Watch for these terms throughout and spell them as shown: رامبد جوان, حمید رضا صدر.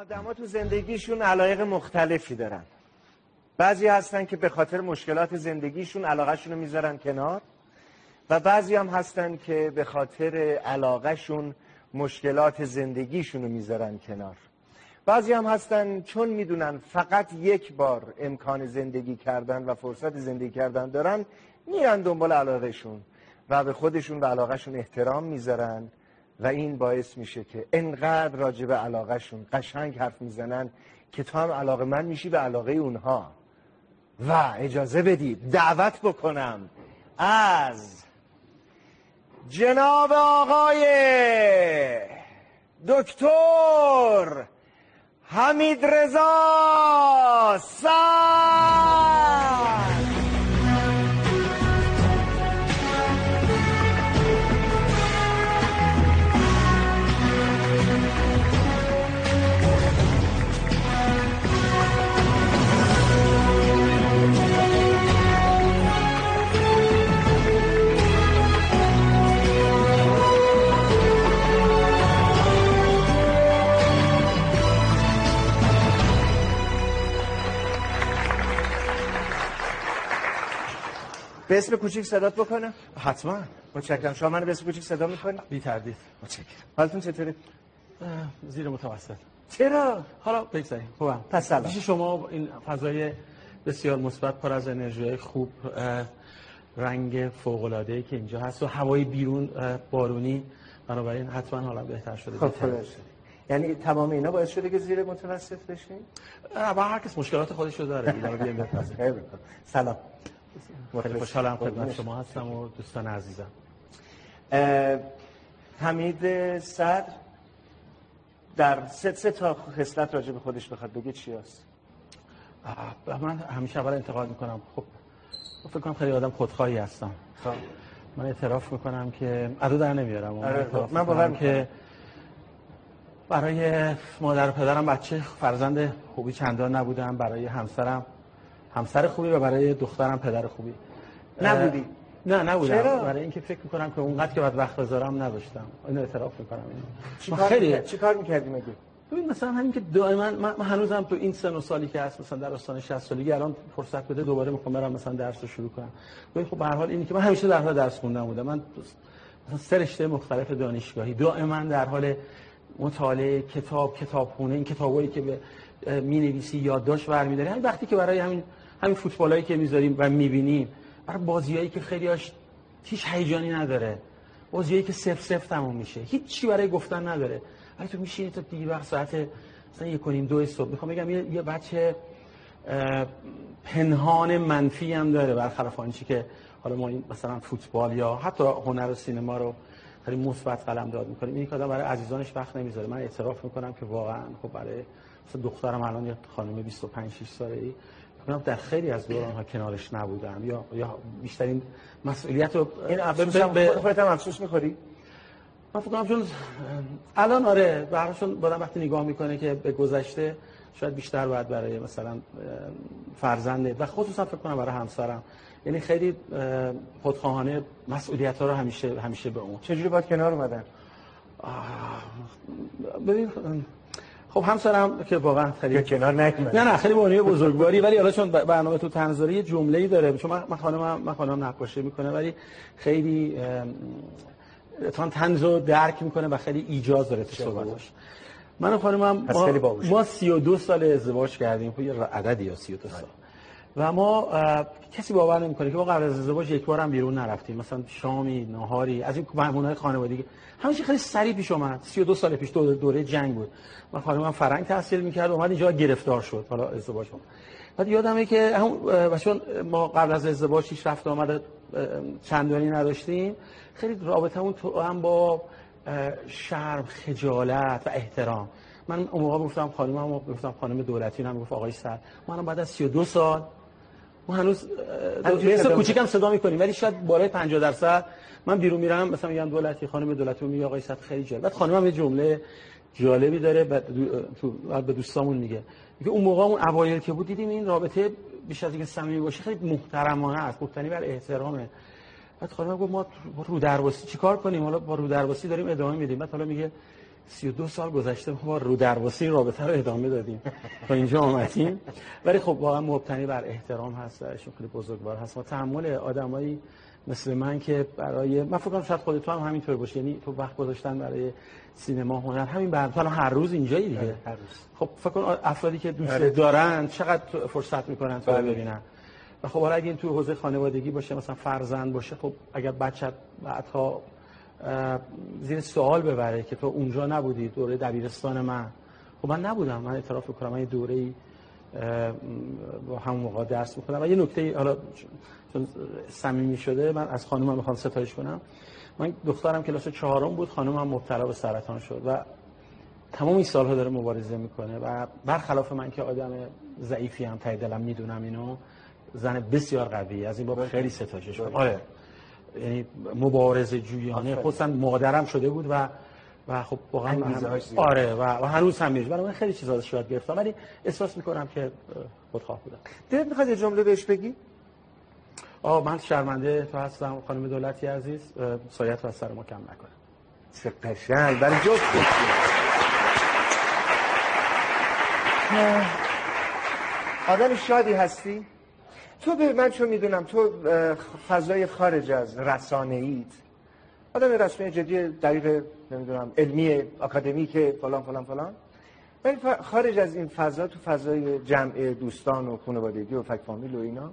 آدم‌ها تو زندگیشون علایق مختلفی دارن. بعضی هستن که به خاطر مشکلات زندگیشون علاقه‌شون رو میذارن کنار و بعضی هم هستن که به خاطر علاقه‌شون مشکلات زندگیشون رو میذارن کنار. بعضی هم هستن چون میدونن فقط یک بار امکان زندگی کردن و فرصت زندگی کردن دارن، میرن دنبال علاقه‌شون و به خودشون و علاقه‌شون احترام میذارن و این باعث میشه که انقدر راجع به علاقه‌شون قشنگ حرف میزنن که تو هم علاقه‌مند میشی به علاقه اونها. و اجازه بدید دعوت بکنم از جناب آقای دکتر حمید رضا صدر. به اسم کوچیک صدات بکنم؟ حتما. متشکرم. شما منو به اسم کوچیک صدا میکنی؟ بی تردید. متشکرم. حالتون چطوره؟ زیر متوسط. چرا؟ حالا بگذاریم. خوبم. پس سلام. میشه شما این فضای بسیار مثبت پر از انرژی خوب، رنگ فوق‌العاده‌ای که اینجا هست و هوای بیرون بارونی، بنابراین حتما حالا بهتر شده. خب یعنی تمام اینا باعث شده که زیر متوسط بشین؟ با هر کس مشکلات خودشو داره. اینا رو بیان بپذیرید. خیلی سلام. خیلی خوشحالم خدمت شما هستم و دوستان عزیزم. حمید صدر در سه تا خصلت راجع به خودش بخواد بگه چی هست؟ من همیشه اول انتقاد میکنم. خب فکر کنم خیلی آدم خودخواهی هستم. خب من اعتراف میکنم که عدو در نمیارم. من باور که برای مادر و پدرم بچه فرزند خوبی چندان نبودم، برای همسرم همسر خوبی و برای دخترم پدر خوبی نبودی؟ نه نبودم. چرا؟ برای اینکه فکر میکنم که اونقدر که باید وقت بذارم نداشتم. اینو اعتراف میکنم. چی کار میکردی مگه؟ ببین مثلا همین که دائما من هنوزم تو این سن و سالی که هست، مثلا در آستانه 60 سالگی الان فرصت بده دوباره میخوام برم مثلا درس رو شروع کنم. ولی خب به هر حال اینی که من همیشه در حال درس خوندن بودم. من مثلا سه رشته مختلف دانشگاهی دائما در حال مطالعه کتابخونه، این کتابایی که به مینویسی یادداشت برمی‌داری. همین وقتی که برای همین فوتبالایی که می‌ذاریم و می‌بینیم، برای بازیایی که خیلی‌هاش هیچ هیجانی نداره، بازیایی که 0-0 تموم میشه، هیچی برای گفتن نداره، ولی تو می‌شینی تا دیگه وقت ساعت مثلا 1:30 صبح. می‌خوام بگم یه بچه پنهان منفی هم داره، برخلاف آنچه که حالا ما این مثلا فوتبال یا حتی هنر و سینما رو خیلی مثبت قلمداد می‌کنیم. این که آدم برای عزیزانش وقت نمی‌ذاره. من اعتراف می‌کنم که واقعاً خب برای مثلا دخترم الان یه خانم 25-26 ساله‌ای من در خیلی از دوران‌ها کنارش نبودم یا بیشترین مسئولیت رو خودت هم افسوس می‌خوری؟ من فکر کنم چون الان آره براشون آدم وقتی نگاه می‌کنه که به گذشته شاید بیشتر باید برای مثلا فرزنده و خصوصا فکر کنم برای همسرم، یعنی خیلی خودخواهانه مسئولیت‌ها رو همیشه به اون. چجوری باید کنار اومدن؟ ببین خب همسرم که واقعا خیلی کنار نکرد. نه خیلی بانوی بزرگواری، ولی حالا چون برنامه تو طنزآوری یه جمله‌ای داره، چون من خانم نقاشی میکنه ولی خیلی طنز رو درک میکنه و خیلی ایجاز داره تو صحبتش. من و خانمم ما 32 سال ازدواج کردیم. خب یه عددی یا 32 سال و ما کسی باور نمیکنه که ما قبل از ازدواج یک بار هم بیرون نرفتیم، مثلا شامی ناهاری از این مهمون‌های خانوادگی. همیشه خیلی سریع پیش اومد. 32 سال پیش دوره جنگ بود. من خانمم فرنگ تحصیل می‌کرد، اومد اینجا گرفتار شد. حالا ازدواج ما. بعد یادمه که چون ما قبل از ازدواج هیچ رفت آمد چندانی نداشتیم، خیلی رابطمون تو هم با شرم، خجالت و احترام. من اون موقع گفتم خانمم، گفتم خانم دولتی، اونم گفت آقای سر. منم بعد از 32 سال ما هنوز مثلا کوچیکم صدا می‌کنیم، ولی شاید بالای 50% من بیرون میرم مثلا میگم دولتی، خانم دولتی میگه آقای صد خیلی جالب. بعد خانمم یه جمله جالبی داره به دوستامون میگه اون موقع اون اوایل که بود دیدیم این رابطه بیش از اینکه صمیمی باشه خیلی محترمانه است، مبتنی بر احترامه. بعد خانمم گفت ما رو درواسی چیکار کنیم؟ حالا با رو درواسی داریم ادامه میدیم. بعد حالا میگه 32 سال گذشته ما رو درواسی رابطه رو ادامه دادیم تا اینجا اومدیم، ولی خب واقعا مبتنی بر احترام هستش، خیلی بزرگوار هست. ما تحمل آدمایی مثل من که برای من فکر کنم شاید خود تو هم همینطور باشه، یعنی تو وقت گذاشتن برای سینما، هنر، همین برنامه هر روز اینجایی دیگه، هر روز. خب فکر کن افرادی که دوست دارن چقدر فرصت میکنن تو ببینن. و خب حالا اگه این تو حوزه خانوادگی باشه، مثلا فرزند باشه، خب اگر بچت بعدها زیر سوال ببره که تو اونجا نبودی، دوره دبیرستان من، خب من نبودم، من اعتراف می‌کنم، من یه دوره‌ای با همون موقع درس می‌خوندم. و یه نکته حالا چون صمیمی شده من از خانومم می‌خوام ستایش کنم، من دخترم کلاس 4 بود، خانومم مبتلا به سرطان شد و تمام این سال‌ها داره مبارزه می‌کنه و برخلاف من که آدم ضعیفی هم ته دلم می‌دونم اینو، زن بسیار قوی، از این بابا خیلی ستایشش کنم. آره، یعنی مبارزه جویانه، خصوصا مادرم شده بود و خب واقعا من آره و هنوز هم میشه، برای من خیلی چیزا ازش یاد گرفتم، ولی احساس میکنم که خودخواه بودم. دلت میخواد یه جمله بهش بگی؟ من شرمنده تو هستم خانم دولتی عزیز، سایت رو از سر ما کم نکنه. چه قشنگ، ولی آدم شادی هستی؟ تو به من، چون میدونم تو فضای خارج از رسانه‌ایت آدم رسمی جدی دقیق نمیدونم علمی اکادمیک فلان فلان فلان، ولی خارج از این فضا، تو فضای جمع دوستان و خانوادگی و فک فامیل و اینا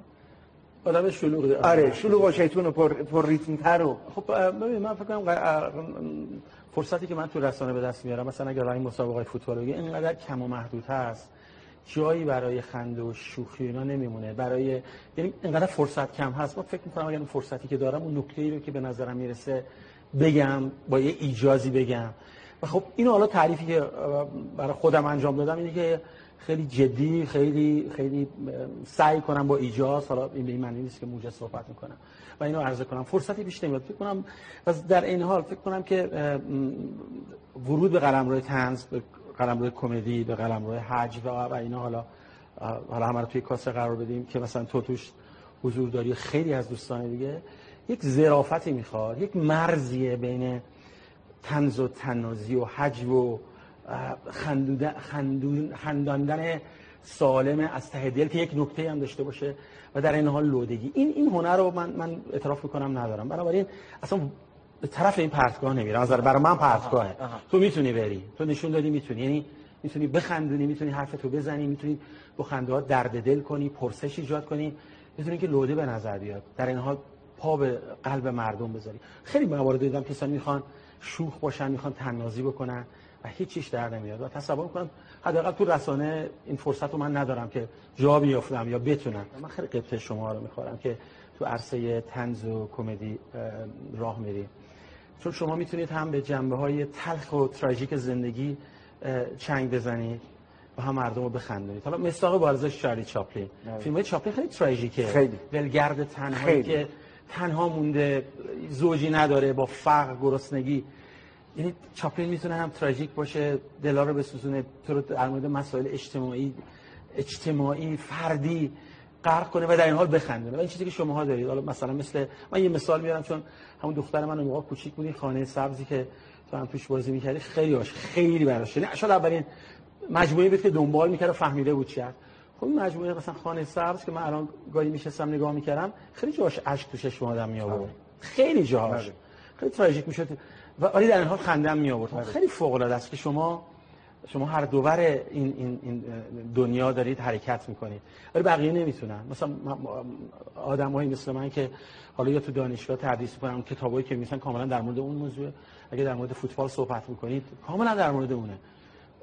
آدم شلوغه. آره، شلوغ و شیطون و پر ریتم‌تر. و خب ببین من فکر کنم فرصتی که من تو رسانه به دست میارم، مثلا اگر برای مسابقه فوتبالی اینقدر کم و محدود هست، جایی برای خنده و شوخی اینا نمیمونه، برای یعنی اینقدر فرصت کم هست. من فکر می‌کنم اگر اون فرصتی که دارم، اون نکته‌ای رو که به نظرم میرسه بگم، با یه ایجازی بگم. و خب اینو حالا تعریفی که برای خودم انجام دادم اینه که خیلی جدی، خیلی خیلی سعی کنم با ایجاز، حالا این به این معنی نیست که موجز صحبت میکنم و اینو عرضه کنم، فرصتی پیش نمیاد. فکر کنم در این حال فکر کنم که ورود به قلمرو طنز، قلمرو کمدی، به قلمرو حج و اینا، حالا همه رو توی کاسه قرار بدیم که مثلا تو توش حضور داری، خیلی از دوستان دیگه، یک ظرافتی میخواد، یک مرزیه بین طنز و تنازی و حج و خنداندن سالم از ته دل که یک نکته هم داشته باشه و در این حال لودگی. این هنر رو من اعتراف میکنم ندارم، بنابراین اصلا به طرف این پرتگاه نمیره. از برای من پرتگاهه. تو میتونی بری، تو نشون دادی میتونی، یعنی میتونی بخندونی، میتونی حرفتو بزنی، میتونی با خنده ها درد دل کنی، پرسش ایجاد کنی، میتونی که لوده به نظر بیاد، در این حال پا به قلب مردم بذاری. خیلی موارد دیدم کسانی میخوان شوخ باشن، میخوان طنازی بکنن و هیچیش در نمیاد. و تصور میکنم حداقل تو رسانه این فرصت رو من ندارم که جا بیافتم یا بتونم. من خیلی قبطه شما رو میخورم که تو عرصه طنز و کمدی راه میریم، چون شما میتونید هم به جنبه‌های تلخ و تراژیک زندگی چنگ بزنید و هم مردم رو بخندونید. حالا مصداق بارزش چارلی چاپلین، فیلم‌های چاپلین خیلی تراژیکه، دلگرد تنهایی که تنها مونده، زوجی نداره، با فقر، گرسنگی. یعنی چاپلین میتونه هم تراژیک باشه، دلا رو بسوزونه، تو رو در مورد مسائل اجتماعی فردی غرق کنه و در این حال بخندونه. و این چیزی که شماها دارید. حالا مثلا مثل من یه مثال میارم، چون همون دختر من اون موقع کوچیک بود، خانه سبزی که تو هم توش بازی می‌کردی، خیلی براش، یعنی شاید اولین مجموعه بود که دنبال می‌کرد و فهمیده بود چیه. خب این مجموعه مثلا خانه سبز که من الان گاهی میشستم نگاه می‌کردم، خیلی جاش اشک تو چشم آدم می‌آورد، خیلی جاش خیلی تراژیک می‌شد و ولی در این حال خنده هم می‌آورد. خیلی فوق‌العاده است که شما هر دوور این دنیا دارید حرکت میکنید، ولی بقیه نمیتونن. مثلا آدمایی مثل من که حالا یا تو دانشگاه تدریس میکنم، کتابایی که میسن کاملا در مورد اون موضوعه، اگه در مورد فوتبال صحبت میکنید کاملا در مورد اونه.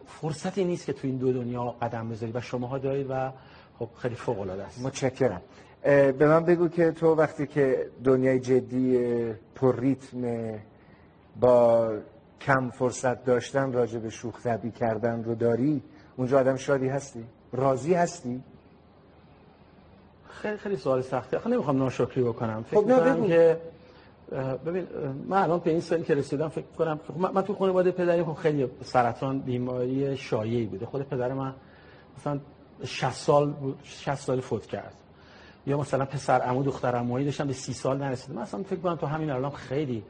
فرصتی نیست که تو این دو دنیا قدم بذارید و شماها دارید و خب خیلی فوق العاده است. متشکرم. به من بگو که تو وقتی که دنیای جدی پر ریتم با کم فرصت داشتن راجع به شوخ طبعی کردن رو داری، اونجا آدم شادی هستی؟ راضی هستی؟ خیلی سوال سخته. آخه نمیخوام ناشکری بکنم. خب نه، بگو که ببین من الان به این سن که رسیدم فکر کنم من تو خانواده پدری خیلی سرطان بیماری شایعی بوده. خود پدر من مثلا 60 سال فوت کرد. یا مثلا پسر عمو دختر عمویی داشتن به 30 سال نرسیدن. من اصلا فکر کنم تو همین الان خیلی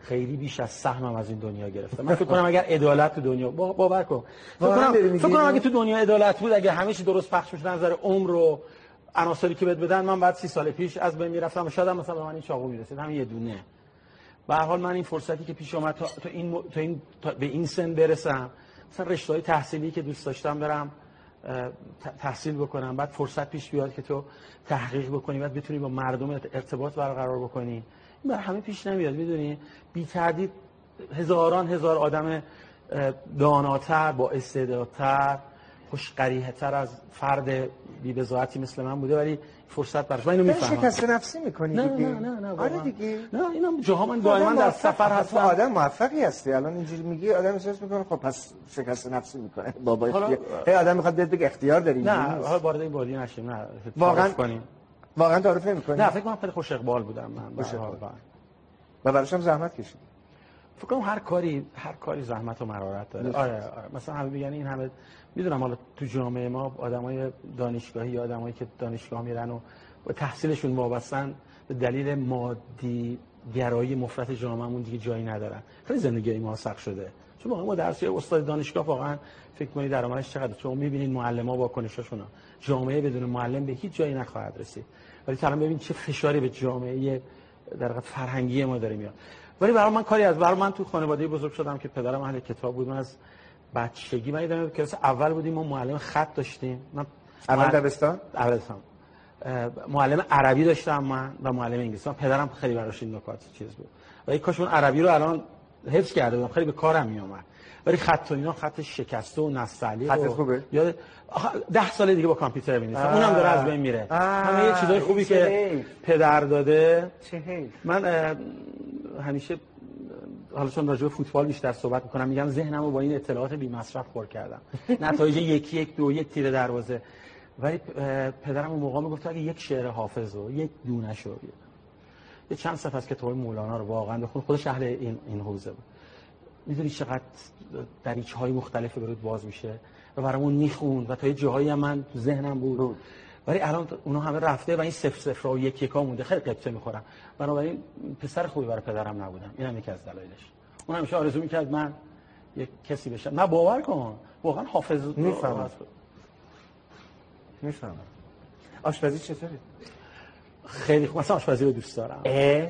خیلی بیش از سهمم از این دنیا گرفتم. من فکر کنم اگر عدالت تو دنیا باور کن، فکر کنم اگه تو دنیا عدالت بود، اگه همه چی درست پخش می‌شد، نظر عمر و عناصری که بهت بدن، من بعد 30 سال پیش از بین می‌رفتم و شاید هم مثلا به من این چاقو می‌رسید، همین یه دونه. به هر حال من این فرصتی که پیش اومد تا به این سن برسم، مثلا رشته‌های تحصیلی که دوست داشتم برم تحصیل بکنم، بعد فرصت پیش بیاد که تو تحقیق بکنی، بعد بتونی با مردم ارتباط برقرار بکنی، این برای همه پیش نمیاد. میدونی بی تردید هزاران هزار آدم داناتر، با استعدادتر، خوش‌قریحه‌تر از فرد بی‌بضاعتی مثل من بوده، ولی فرصت براش. من اینو میفهمم. چه شکست نفسی می‌کنی دیگه؟ نه. آره دیگه. نه، اینم جهان دائما در سفر هست. آدم موفقی هستی. الان اینجوری میگی آدم احساس می‌کنه خب پس شکست نفسی می‌کنه. بابا هی آدم می‌خواد بهت بگه اختیار داری. نه، حالا وارد این بازی نشیم. نه، واقعا تعارف نمی‌کنی. نه، فکر کنم خیلی خوش اقبال بودم من. و براش هم زحمت کشیدم. فکر کنم هر کاری زحمت و مرارت داره. آره. مثلا همه میگن این همه، میدونم حالا تو جامعه ما آدمای دانشگاهی یا آدمایی که دانشگاه میرن و با تحصیلشون وابستن، به دلیل مادی گرایی مفرط جامعهمون دیگه جایی ندارن. خیلی زندگی ما سخت شده. چون ما درس استاد دانشگاه واقعا فکر کنید درآمدش چقدر، چون میبینید معلم‌ها واکنشاشون، جامعه بدون معلم به هیچ جایی نخواهد رسید. ولی تا الان ببین چه فشاری به جامعه در واقع فرهنگی ما داره میاد. ولی برای من کاری از برای من تو خانواده بزرگ شدم که پدرم اهل کتاب بود. من از بچگی، من یادمه کلاس اول بودیم ما معلم خط داشتیم. من اول دبستان؟ اول دبستان. معلم عربی داشتم من و معلم انگلیسی. پدرم خیلی براش این نکات چیز بود. ولی کاش اون عربی رو الان حفظ کرده بودم، خیلی به کارم میومد. ولی خط و اینا، خط شکسته و نستعلیق. خطت خوبه؟ یاد 10 سال دیگه با کامپیوتر می‌نویسم. اونم داره از بین میره. همه یه چیزای خوبی که پدر داده. چه من همیشه حالا چون راجع به فوتبال بیشتر صحبت میکنم، میگم ذهنمو با این اطلاعات بی مصرف پر کردم. نتایج 1-1، 2-1 تیر دروازه. ولی پدرم اون موقع میگفت اگه یک شعر حافظ و یک دونه شعر، یه چند صفحه از کتاب مولانا رو واقعا بخون، خودش اهل این حوزه بود. میدونی چقدر دریچه‌های مختلفی برات باز میشه و برامون میخون و تا یه جاهایی من تو ذهنم بود. ولی الان اونا همه رفته و این 0-0 و 1-1 مونده، خیلی قبطه میخورم. بنابراین پسر خوبی برای پدرم نبودم. اینم یکی از دلایلش. اون همیشه آرزو میکرد من یک کسی بشم. نه باور کن، واقعا حافظ میفهمم. آشپزی چطوره؟ خیلی خوب. مثلا آشپزی رو دوست دارم.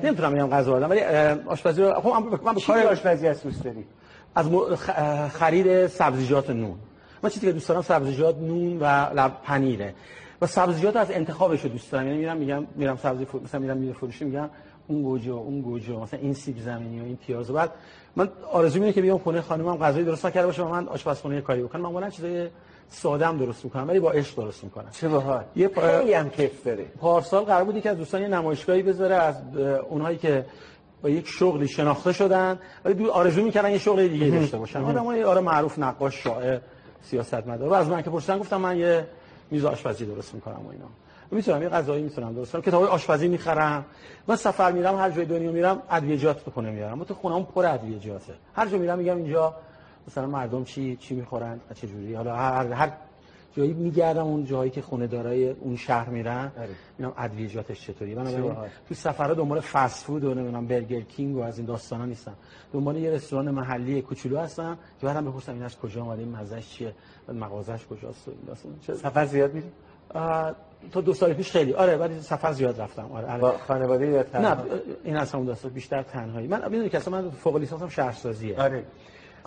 نمیتونم بگم غذا بدم، ولی آشپزی رو خب من به کار آشپزی از دوست داری. از خرید سبزیجات و نون. من چیزی که دوست دارم سبزیجات، نون و پنیره. و سبزیجات از انتخابش رو دوست دارم. یعنی میرم سبزی مثلا میرم میره فروشی، میگم اون گوجه و اون گوجه، مثلا این سیب زمینی و این پیاز. بعد من آرزو اینه که بیام خونه خانمم غذایی درست کرده باشه و من آشپزخونه کاری بکنم. معمولا چیزای ساده هم درست میکنم ولی با عشق درست میکنم. چه باحال. خیلی هم کیف داره. پارسال قرار بود که از دوستان یه نمایشگاهی بذاره از اونایی که با یک شغلی شناخته شدن ولی آرزو میکردن یه شغل دیگه داشته باشن. آدمای معروف، نقاش، شاعر، سیاستمدار. و از من که پرسیدن گفتم من یه میز آشپزی درست میکنم و اینا. میتونم یه غذایی میتونم درست کنم. کتابای آشپزی میخرم. من سفر میرم، هر جای دنیا میرم ادویه‌جات به خونه میارم. من تو خونه‌ام پر ادویه‌جاته. هر جا میرم میگم اینجا مثلا مردم چی میخورن، چه جوری. حالا هر جایی میگردم اون جایی که خونه دارای اون شهر میرن، میبینم ادویه‌جاتش چطوری. من تو سفرها دنبال فست فود و نمیدونم برگر کینگ و از این داستانا نیستم. دنبال یه رستوران محلی کوچولو هستم که بعدم بپرسم این از کجا اومده، این مزه‌اش چیه، مغازه‌اش کجاست و این داستانا. سفر زیاد میری؟ تا 2 سال پیش خیلی. آره، ولی سفر زیاد رفتم. آره. با خانواده یا تنها؟ نه، این اصلا داستان بیشتر تنهایی. من میدونی که اصلا من فوق لیسانسم شهرسازیه. آره.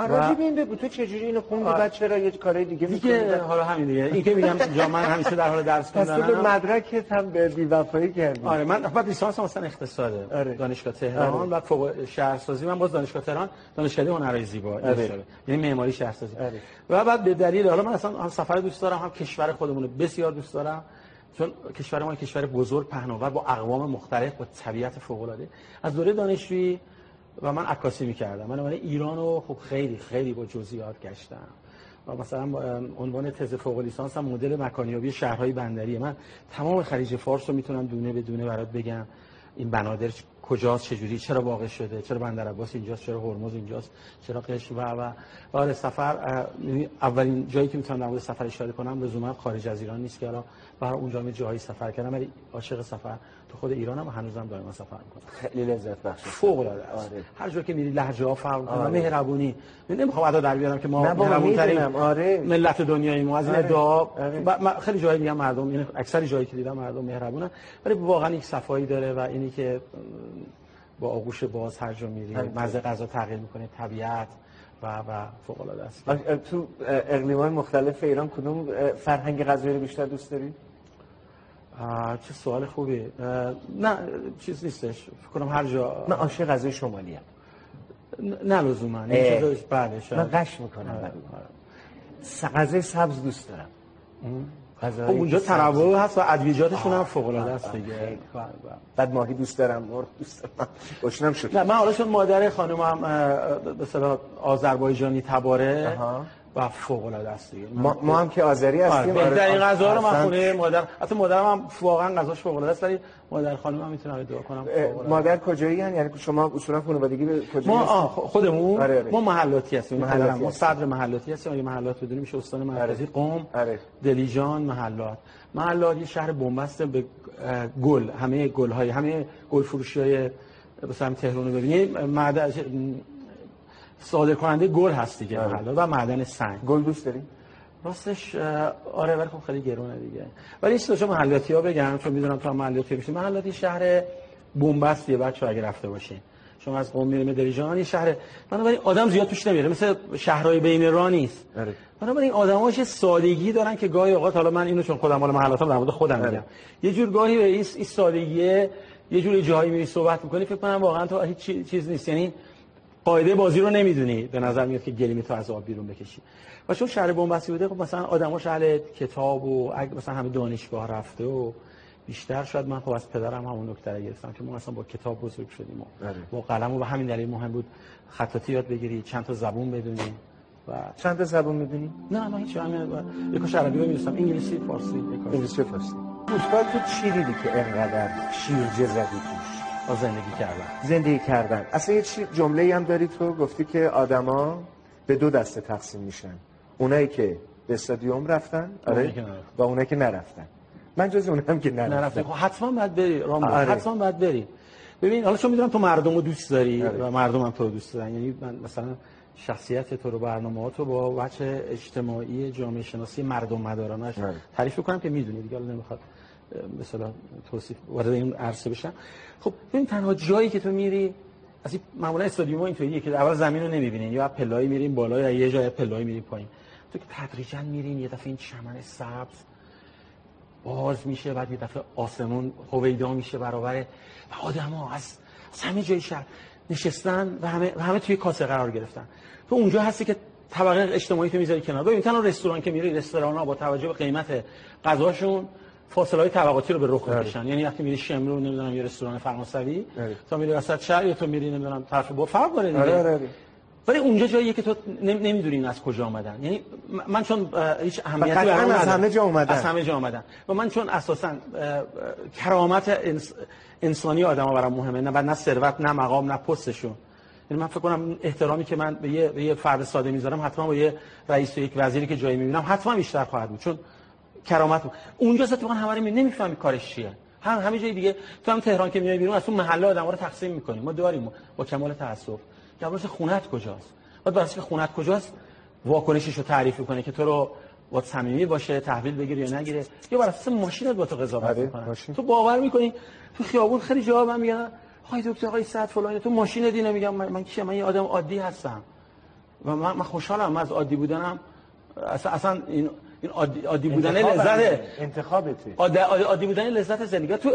راجب این بگو تو چجوری اینو خوندی؟ بعد چرا یه کارهای دیگه می‌کنی؟ حالا همین دیگه. این که میگم جا من همیشه در حال درس خوندنم. پس تو مدرکت هم به بی‌وفایی کردی. آره، من بعد لیسانس هم مثلا اقتصاده. آره. دانشگاه تهران. بعد فوق شهرسازی من باز دانشگاه تهران، دانشکده هنرهای زیبا. آره. یعنی معماری شهرسازی. آره. و بعد به دلیل حالا من اصلا هم سفر دوست دارم، هم کشور خودمون رو بسیار دوست دارم. چون کشور ما کشور بزرگ، پهناور، با اقوام مختلف، با طبیعت فوق‌العاده. از دوره دانشجویی و من عکاسی می‌کردم. من ایران رو خب خیلی خیلی با جزئیات گشتم. و مثلا عنوان تز فوق لیسانسم مدل مکانیابی شهرهای بندریه. من تمام خلیج فارس رو میتونم دونه به دونه برات بگم. این بنادر کجاست، چجوری، چرا واقع شده، چرا بندرعباس اینجاست، چرا هرمز اینجاست، چرا قشم و آره. سفر اولین جایی که میتونم در مورد سفر اشاره کنم، رزومه خارج از ایران نیست که الان برای اونجا می جایی سفر کردم، ولی عاشق سفر تو خود ایران هم هنوزم دائما سفر میکنم. خیلی لذت بخش، فوق العاده است. هر جا که میری لهجه ها فرق میکنه، مهربونی. من نمیخوام ادا در بیارم که ما مهربون‌ترین ملت دنیای ما از این ادعا. خیلی جای دیگه مردم، یعنی اکثر جایی که دیدم مردم مهربونن، ولی واقعا یک صفایی داره و اینی که با آغوش باز هر جا میری، مزه غذا تغییر میکنه، طبیعت و فوق العاده است. تو اقلیم‌های مختلف ایران کدوم فرهنگ غذایی رو بیشتر دوست داری؟ چه سوال خوبی. نه چیز نیستش، فکر کنم هر جا. من عاشق غذای شمالی ام. نه لزوما این چیزا بعدش. من قش میکنم. غذای سبز دوست دارم. اونجا تنوع هست و ادویجاتشون هم فوق العاده است دیگه. بعد ماهی دوست دارم، مرغ دوست دارم. گشنم شد. نه من حالا چون مادر خانومم به اصطلاح آذربایجانی تباره و فوق العاده است دیگه. ما هم که آذری هستیم. بهترین غذا رو من خونه مادر، حتی مادرم هم واقعا غذاش فوق العاده است، ولی مادر خانومم میتونم ادعا کنم فوق العاده. مادر کجایی هستن؟ یعنی شما اصولا خانوادگی به کجایی؟ ما خودمون ما محلاتی هستیم. ما صدر محلاتی هستیم. اگه محلات بدونیم میشه استان مرکزی قم، دلیجان، محلات. محلات یه شهر بنبست به گل، همه گل‌های، همه گلفروشی‌های مثلا تهران رو ببینید، معدن صادر کننده گل هست دیگه محلات و معدن سنگ. گل دوست داریم؟ راستش آره، ولی خب خیلی گرونه دیگه. ولی چون محلاتی‌ها بگم، چون میدونم تو محلاتی میشی، محلاتی شهر بنبستیه بچه‌ها اگه رفته باشین. شما از قم میریم دریجان، یه شهر بنابراین آدم زیاد توش نمیره، مثل شهرهای بین راه نیست. بنابراین آدم‌هاش سادگی دارن که گاهی اوقات، حالا من اینو چون خودم مال محلاتم در مورد خودم میگم، یه جور گاهی به این سادگیه، یه جوری جاهایی میری صحبت می‌کنی فکر کنم واقعا تو هیچ چیز نیست، یعنی قاعده بازی رو نمیدونی، به نظر میاد که گلیم تو از آب بیرون بکشی. و چون شهر بنبستی بوده، خب مثلا آدم‌هاش اهل کتاب و مثلا همه دانشگاه رفته و بیشتر شاید من خب از پدرم همون نکته رو گرفتم که ما اصلا با کتاب بزرگ شدیم و قلم، و به همین دلیل مهم بود خطاطی یاد بگیری، چند تا زبون بدونی. و چند تا زبون میدونی؟ نه من هیچ همین یکوش عربی می‌دونستم، انگلیسی، فارسی، یکوش انگلیسی، فارسی. دوستات تو چی دیدی که اینقدر شیرجه زدی توش؟ با زندگی کردن. اصلا یه جمله‌ای هم داری تو، گفتی که آدما به دو دسته تقسیم میشن، اونایی که به استادیوم رفتن و اونایی که نرفتن. من جز اونم که نرفتم. خب حتما باید بری رامبد، حتما باید بری. ببین حالا چون میدونم تو مردم رو دوست داری و مردم هم تو رو دوست دارن، یعنی من مثلا شخصیت تو رو، برنامه‌هات رو با وجه اجتماعی جامعه شناسی مردم مدارانش تعریف کنم که میدونی دیگه، الان نمیخواد مثلا توصیف وارد این عرصه بشم. خب ببین تنها جایی که تو میری از معمولا استادیوم اینطوریه که اول زمین رو نمیبینین، یا پله‌ای میریم بالا یا یه جای پله‌ای میریم پایین. تو که تدریجاً میرین یه دفعه این چمن سبز باز میشه، بعد یه دفعه آسمون هویدا میشه برابر، و آدما از همه جای شهر نشستن و همه توی کاسه قرار گرفتن. تو اونجا هستی که طبقه اجتماعی تو میذاری کنار. ببین تنها رستوران که میری، رستوران‌ها با توجه به قیمت غذاشون فاصله‌های طبقاتی رو به رخ میکشن. یعنی وقتی میری شمرو نمیدونم یه رستوران فرانسوی، تا میری وسط شهر، یا تو میری نمیدونم طرف با فرق داره دیگه. ولی اونجا جاییه که تو نمیدونین از کجا آمدن. یعنی من چون هیچ اهمیتی برام نداشت، از همه جا اومدن و من چون اساسا کرامت انسانی آدما برام مهمه، نه ثروت، نه مقام، نه پستشون. یعنی من فکر کنم احترامی که من به یه فرد ساده میذارم، حتما با یه رئیس و یک وزیری که جایی میبینم حتما بیشتر خواهد بود، چون کرامت اونجا ذات واقعا همه رو نمیفهمی کارش چیه. همه جای دیگه تو هم تهران که میای بیرون، از اون محله آدما رو تقسیم میکنیم. ما داریم با کمال تاسف دربارش خونت کجاست؟ بعد واسه خونت کجاست؟ واکنشش رو تعریف می‌کنه که تو رو با صمیمی باشه، تحویل بگیری یا نگیره، یا بر اساس ماشینت با تو قضاوت می‌کنه. تو باور می‌کنی؟ تو خیابون خیلی جواب من میگن آقای دکتر، آقای صدر فلان، تو ماشین دینا. میگم من کیه؟ من یه آدم عادی هستم و من خوشحالم از عادی بودنم. اصلا این عادی بودن لذت انتخابته. عادی بودن لذت زندگی. تو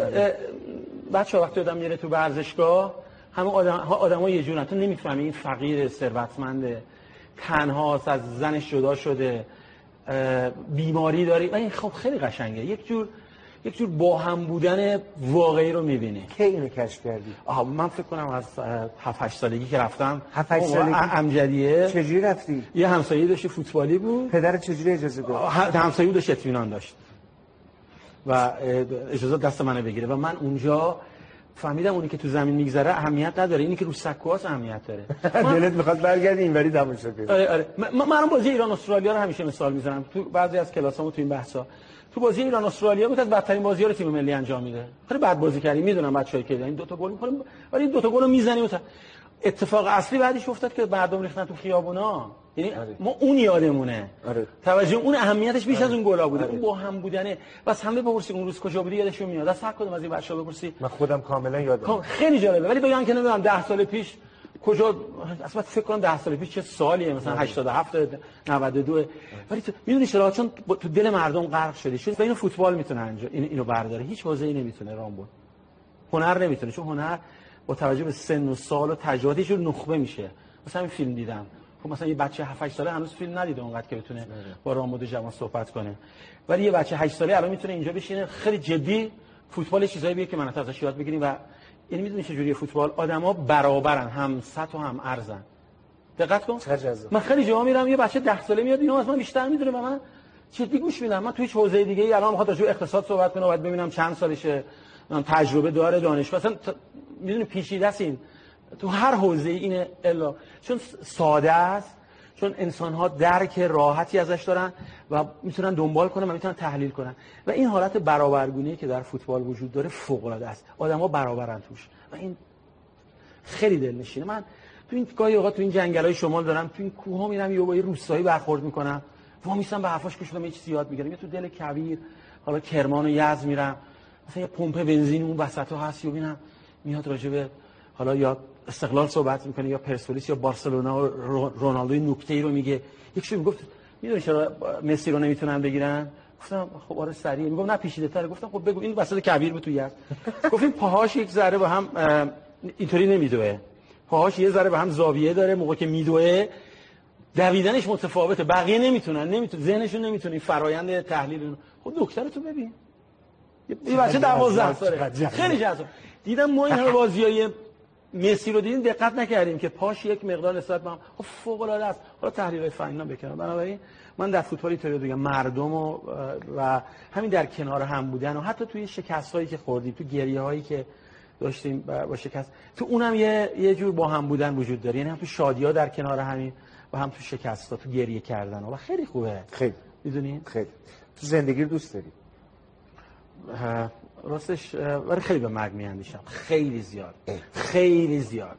بچه‌ها وقتی آدم میره تو ورزشگاه، همه آدم‌ها یه جورن، تو نمی‌فهمی این فقیر ثروتمنده، تنهاست، از زنش جدا شده، بیماری داره. ولی خب خیلی قشنگه، یک جور با هم بودن واقعی رو می‌بینی. کی اینو کشف کردی؟ من فکر کنم از 7-8 سالگی که رفتم. 7-8 سالگی امجدیه. چجوری رفتی؟ یه همسایه داشت فوتبالی بود. پدرت چجوری اجازه داد؟ همسایه داشت اطمینان داشت و اجازه دست منو بگیره، و من اونجا فهمیدم اونی که تو زمین میگذره اهمیت نداره، اینی که رو سکوات اهمیت داره. دلت میخواد برگردی اینوری دمون شد. آره آره، من بازی ایران استرالیا رو همیشه مثال میزنم تو بعضی از کلاسامو تو این بحثا. تو بازی ایران استرالیا میگه از بدترین بازی‌ها رو تیم ملی انجام میده. خیلی بد بازی کردیم، میدونم بچه‌ای که این دو تا گل می‌خوریم، ولی این دو تا گل رو میزنیم. اتفاق اصلی بعدش افتاد که مردم ریختن تو خیابونا، یعنی آره. ما اون یادمونه. آره. توجه اون اهمیتش بیش آره. از اون گلا بوده. آره. اون با هم بودنه. بس همه بپرسی اون روز کجا بودی یادشون میاد. از هر کدوم از این بچه‌ها بپرسی. من خودم کاملا یادم. خیلی جالبه، ولی بگن که نمیدونم 10 سال پیش کجا، اصلا فکر کنم 10 سال پیش چه سالیه، مثلا 87 92، ولی تو میدونی چرا؟ چون تو دل مردم غرق شده. چون بین فوتبال میتونه اینو برداره، هیچ بازی نمیتونه رامبد. هنر نمیتونه، چون هنر با توجه به سن و سال و تجربهش نخبه میشه. مثلا این فیلم دیدم، خب مثلا یه بچه 7 8 ساله هنوز فیلم ندیده اونقدر که بتونه با رامبد جوان صحبت کنه، ولی یه بچه 8 ساله الان میتونه اینجا بشینه خیلی جدی فوتبال چیزایی بیه که مناطق ازش یاد بگیریم. و یعنی میدونی چه جوری فوتبال، آدما برابرن، هم سطح و هم ارزن. دقت کن، من خیلی جا میرم یه بچه 10 ساله میاد اینا از من بیشتر میدونه، من جدی گوش میدم. من تو هیچ حوزه دیگه ای الان میخواد راجع به اقتصاد صحبت کنه، بعد ببینم چند سالشه، تجربه داره، دانشگاه، مثلا میدونی پیچیده است این تو هر حوزه اینه، الا چون ساده است، چون انسان ها درک راحتی ازش دارن و میتونن دنبال کنن و میتونن تحلیل کنن. و این حالت برابرگونی که در فوتبال وجود داره فوق العاده است، آدما برابرن توش و این خیلی دلنشینه. من تو این گاهی اوقات تو این جنگلای شمال دارم، تو این کوها میرم، یه با یه روستایی برخورد میکنم، وا میسم به حرفاش گوش میدم، یه چیزی یاد میگیرم. تو دل کویر، حالا کرمان و یزد میرم، مثلا یه پمپ بنزین اون وسطو هست، میبینم میاد راجبه حالا یا استقلال صحبت میکنه یا پرسپولیس یا بارسلونا و رونالدو، نکته‌ای رو میگه. یکیشون میگفت میدونی چرا مسی رو نمیتونن بگیرن؟ گفتم خب آره سریع. میگم نه پیچیده‌تره. گفتم خب بگو. این وسط کبیر بود تو یزد. گفتیم پاهاش یک ذره با هم اینطوری نمیدوه، پاهاش یه ذره با هم زاویه داره، موقع که میدوه دویدنش متفاوته، بقیه نمیتونن ذهنشون نمیتونه فرآیند تحلیل. خب دکتر تو ببین، یه بچه 12 ساله خیلی جذاب. دیدم ما این همه بازیای مسی رو دیدیم دقت نکردیم که پاش یک مقدار نسبت به هم فوق العاده است. حالا تحلیل فنی نام بکنم. بنابراین من در فوتبال ایتالیا دیگه مردم و همین در کنار هم بودن و حتی توی شکستایی که خوردیم، تو گریه‌هایی که داشتیم با شکست، تو اونم یه جور با هم بودن وجود داره، یعنی هم تو شادی‌ها در کنار همین و هم تو شکست‌ها، تو گریه کردن و خیلی خوبه. خیلی می‌دونین خیلی تو زندگی رو دوست داری؟ راستش ولی خیلی به مرگ میاندیشم، خیلی زیاد.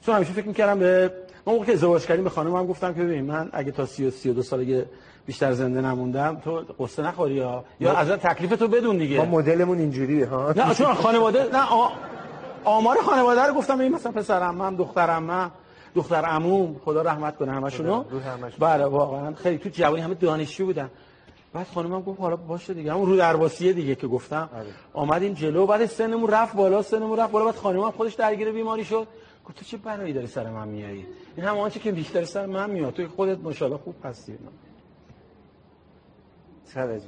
چون همیشه فکر میکردم به من موقع که ازدواج کردیم به خانمم گفتم که ببین من اگه تا 30-32 سالگی بیشتر زنده نموندم تو قصه نخوری یا اصلا تکلیف تو بدون دیگه. ما مدلمون اینجوریه ها. نه چون خانواده، نه آمار خانواده رو گفتم، این مثلا پسرعمم، دخترعمم، دختر عموم، خدا رحمت کنه همشونو. بله واقعا خیلی تو جوانی همه دانشجو بودن. بعد خانمم گفت حالا باشه دیگه، همون رو درباسیه دیگه که گفتم. آمدیم جلو، بعد سنمون رفت بالا. بعد خانمم خودش درگیر بیماری شد، گفت تو چه بلایی داری سر من میاری؟ این همون چیزی که بیشتر سر من میاد، تو خودت ماشاءالله خوب هستی. چرا جی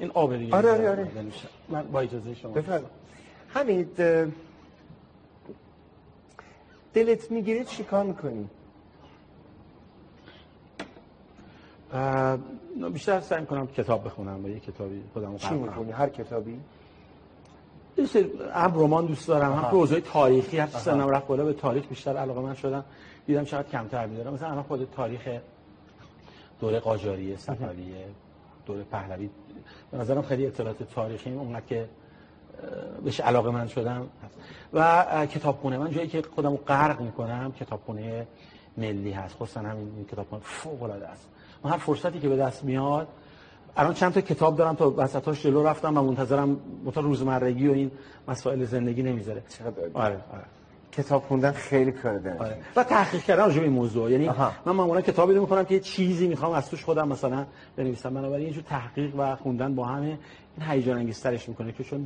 این آب دیگه. آره من با اجازه شما بفرمایید. حمید دلت میگیره چیکار میکنی؟ بیشتر سعی می‌کنم کتاب بخونم، با یه کتابی خودمو قرار بدم. چی می‌خونی؟ هر کتابی؟ بیشتر هم رمان دوست دارم، هم پروزای تاریخی. هر سنم رفت بالا به تاریخ بیشتر علاقه من شدم، دیدم چقدر کمتر می‌دونم. مثلا الان خود تاریخ دوره قاجاریه، صفویه، دوره پهلوی، به نظرم خیلی اطلاعات تاریخی اونقدر که بهش علاقه من شدم. و کتابخونه من جایی که خودمو غرق می‌کنم کتابخونه ملی هست، خصوصا همین کتابخونه فوق‌العاده است. من هر فرصتی که به دست میاد الان چند تا کتاب دارم، تا وسطاش جلو رفتم و منتظرم متا روزمرگی و این مسائل زندگی نمیذاره. چقدر آره. کتاب خوندن خیلی کار داره. آره. و تحقیق کردن راجع به این موضوع، یعنی من معمولا کتابی میخونم که یه چیزی میخوام از توش خودم مثلا بنویسم، بنابراین یه جور تحقیق و خوندن با همه این هیجان انگیزترش میکنه که چون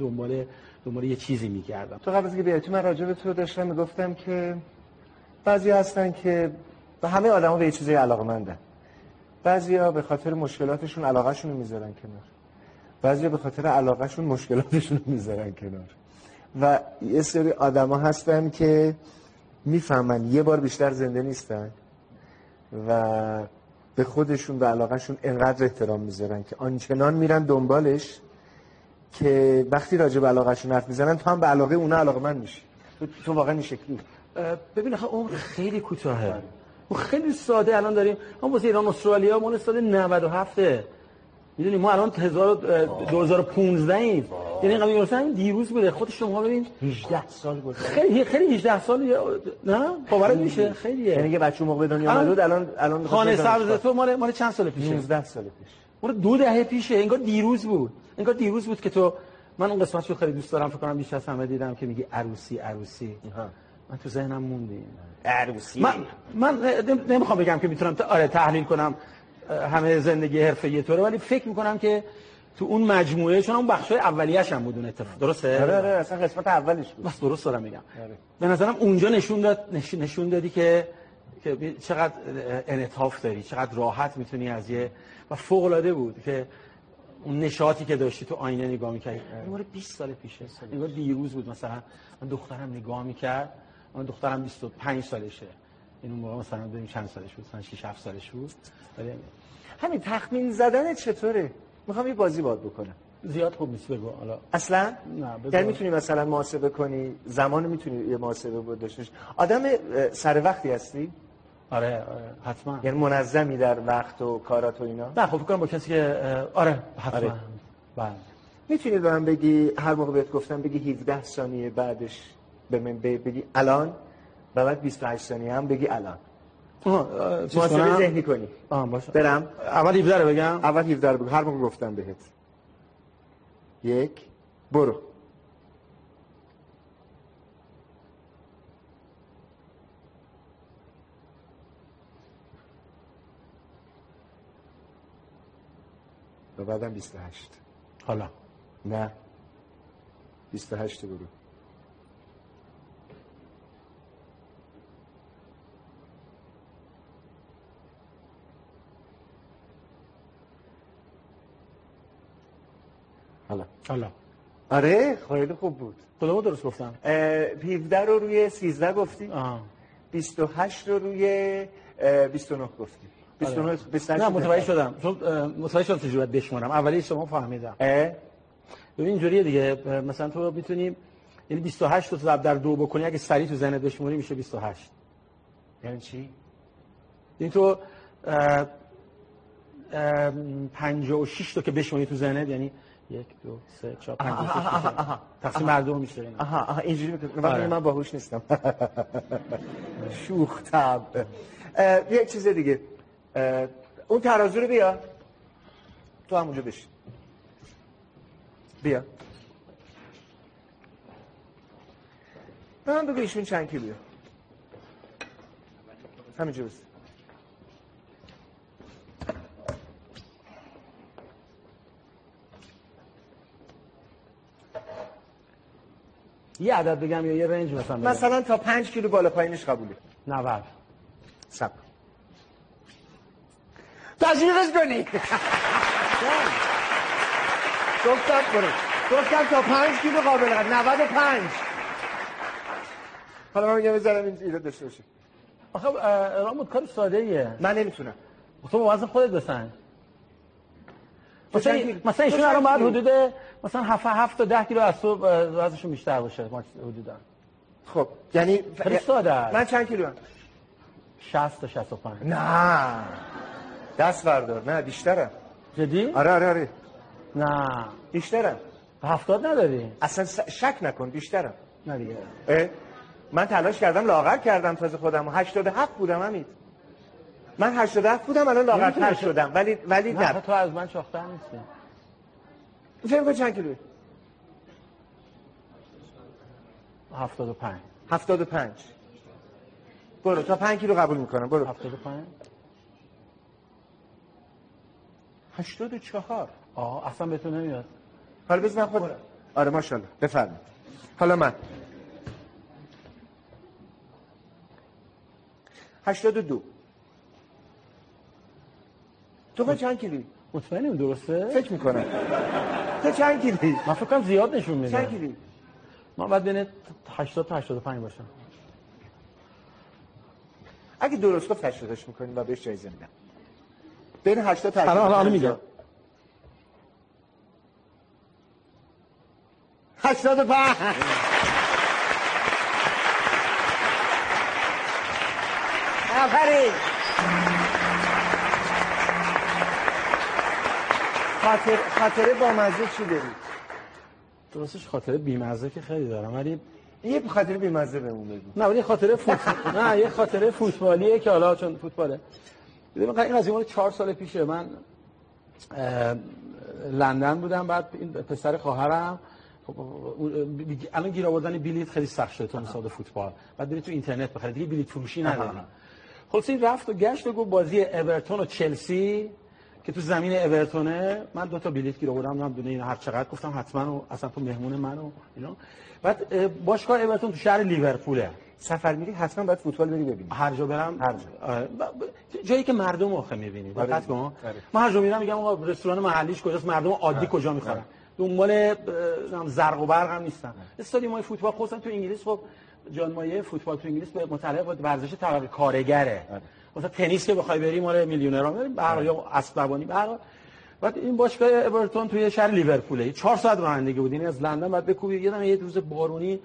دنبال یه چیزی میگردم. تو قبل از اینکه بیای تو من راجع به تو داشتم میگفتم که بعضی هستن که به همه آدما به یه چیزی علاقه‌مندن، بعضیا به خاطر مشکلاتشون علاقه‌شون رو میذارن کنار، بعضیا به خاطر علاقه‌شون مشکلاتشون رو میذارن کنار، و یه سری آدما هستن که میفهمن یه بار بیشتر زنده نیستن و به خودشون و علاقه‌شون انقدر احترام میذارن که آنچنان میرن دنبالش که وقتی راجع به علاقه‌شون حرف میزنن تو هم به علاقه اونا علاقه‌مند میشی. تو واقعا این شکلی. ببین آخه عمر خیلی کوتاهه. ما خیلی ساده الان داریم. ما واسه ایران استرالیا مون سال 97 میدونی ما الان 2015 ایم. یعنی قبل مثلا دیروز بوده. خود شما ببین 18 سال گذشته. خیلی 18 سال نه باورت میشه خیلیه. یعنی که بچه‌م موقع به دنیا اومد الان خانه سبز تو مال چند سال پیشه؟ 19 سال پیش. اون 2 دهه پیشه. انگار دیروز بود. که تو من اون قسمتشو خیلی دوست دارم فکر کنم بیشتر از همه دیدم که میگی عروسی من تو ذهنم مونده عروسی من نمیخوام بگم که میتونم تحلیل کنم همه زندگی حرفه‌ای تو رو، ولی فکر میکنم که تو اون مجموعه چون اون بخشای اولیه‌اش هم بدون اتفاق درسته؟ آره اصلا قسمت اولش بود. بس درست دارم میگم. به نظرم اونجا نشون دادی که چقدر انعطاف داری، چقدر راحت میتونی از یه و فوق‌العاده بود که اون نشاطی که داشتی تو آینه نگاه می‌کردی. دوباره 20 سال پیشه. انگار دیروز بود مثلا. من دخترم نگاه می‌کرد. من دخترم 25 سالشه. این اون موقع مثلا ببین چند سالش بود؟ مثلا 6 7 سالش بود. ولی همین تخمین زدن چطوره؟ می‌خوام یه بازی باهات بکنم. زیاد خوب نیست بگو حالا. اصلا؟ نه. یعنی می‌تونی مثلا محاسبه کنی، زمان می‌تونی یه محاسبه بودش. آدم سر وقتی هستی؟ آره حتما. یعنی منظمی در وقت و کارات و اینا؟ نه خب بکنم با کسی که آره حتما. بله. میتونی به من بگی هر موقع بهت گفتم بگی 17 ثانیه بعدش به من بگی الان و بعد 28 ثانیه هم بگی الان. محاسبه ذهنی کنی. آها باشه. برم. اول 17 رو بگم. اول 17 رو بگم. هر موقع گفتم بهت. 1 برو. و بعدم 28 حالا نه 28 برو حالا آره خیلی خوب بود. کدومو درست گفتم؟ 17 رو روی 13 گفتی؟ 28 رو روی 29 گفتی. 29 نه متوجه شدم. متوجه شدم تجربه بشمارم. اولی شما فهمیدم. ببین اینجوریه دیگه مثلا تو میتونیم یعنی 28 رو ضرب در 2 بکنی اگه سریع تو ذهنت بشموری میشه 28. یعنی چی؟ یعنی تو 56 تا که بشماری تو ذهنت یعنی 1 2 3 4 5 6 تقسیم بر 2 میشه اینا. آها اینجوری میگم وقتی من باهوش نیستم. شوخ طبع. یک چیز دیگه اون ترازو رو بیا تو همونجا بشین بیا من بگو ایشون چند کیلویه همینجا بس یه عدد بگم یا یه رنج مثلا بگم. مثلا تا 5 کیلو بالا پایینش قبوله 90 سب تجمیقش کنی گفتم برو گفتم تا 5 کیلو قابل قد 95 حالا من میگم بذارم این ایراد داشته باشه آخه رامبد کار ساده ایه من نمیتونم تو موازن خودت بسن مثلا ایشون الان باید حدود مثلا 7 تا 10 کیلو از تو وزنشون بیشتر باشه حدودا خب یعنی ساده من چند کیلو هم 60 تا 65 نه دست بردار نه بیشترم جدی؟ آره نه بیشترم 70 نداری؟ اصلا شک نکن بیشترم نه دیگه من تلاش کردم لاغر کردم تازه خودم 87 بودم امید من 87 بودم الان لاغرتر شدم ولی نه تو از من شاختر نیستی فکر کن چند کیلویی؟ 75 75 برو تا 5 کیلو قبول میکنم برو 75 84 اصلا بهتون نمیاد حالا بزن من خودم آره ماشاءالله بفرمایید حالا من 82 تو خود چند کیلویی؟ مطمئنم درسته؟ فکر میکنم تو چند کیلویی؟ من فکرم زیاد نشون میده چند کیلویی؟ من باید بین 80 تا 85 باشم اگه درست گفت 80ش میکنیم و بهش جایزه میدم بین 80 تا 85 الان میگم 85. آفرین. خاطره با مزه چی داری؟ درستش خاطره بیمزه که خیلی دارم، ولی یه خاطره بیمزه بهمون بگو. نه ولی خاطره فوتبال. نه یه خاطره فوتبالیه که حالا چون فوتباله. ببین این قضیه مال 4 سال پیشه. من لندن بودم، بعد این پسر خواهرم الان گیر آوردن بلیت خیلی سخت شده تو مسابقه فوتبال، بعد بری تو اینترنت بخری دیگه، بلیت فروشی نداره. خلاص این رفت و گشت و گفت بازی اورتون و چلسی که تو زمین اورتونه، من دو تا بلیت گیر آوردم، من بدون این هر چقدر گفتم حتما اصلا تو مهمون منو اینا. بعد باشگاه اورتون تو شهر لیورپوله، سفر میری حتما باید فوتبال بری ببینی. هر جا برم، هر جا جایی که مردم آخه میبینی فقط ما. من هر جا میرم میگم آقا رستوران محلیش کجاست، مردم عادی کجا میخورن، دنبال زرق و برق هم نیستن. استادیومای فوتبال خصوصا تو انگلیس، خب جانمایه فوتبال تو انگلیس به متعلق ورزش طبقه کارگره. مثلا تنیس که بخوای بری مال میلیونرها میری، برق یا اسب‌بانی برق. بعد این باشگاه اورتون توی شهر لیورپوله، 4 ساعت رانندگی بود این از لندن. بعد بکوبی یادم یه روز بارونی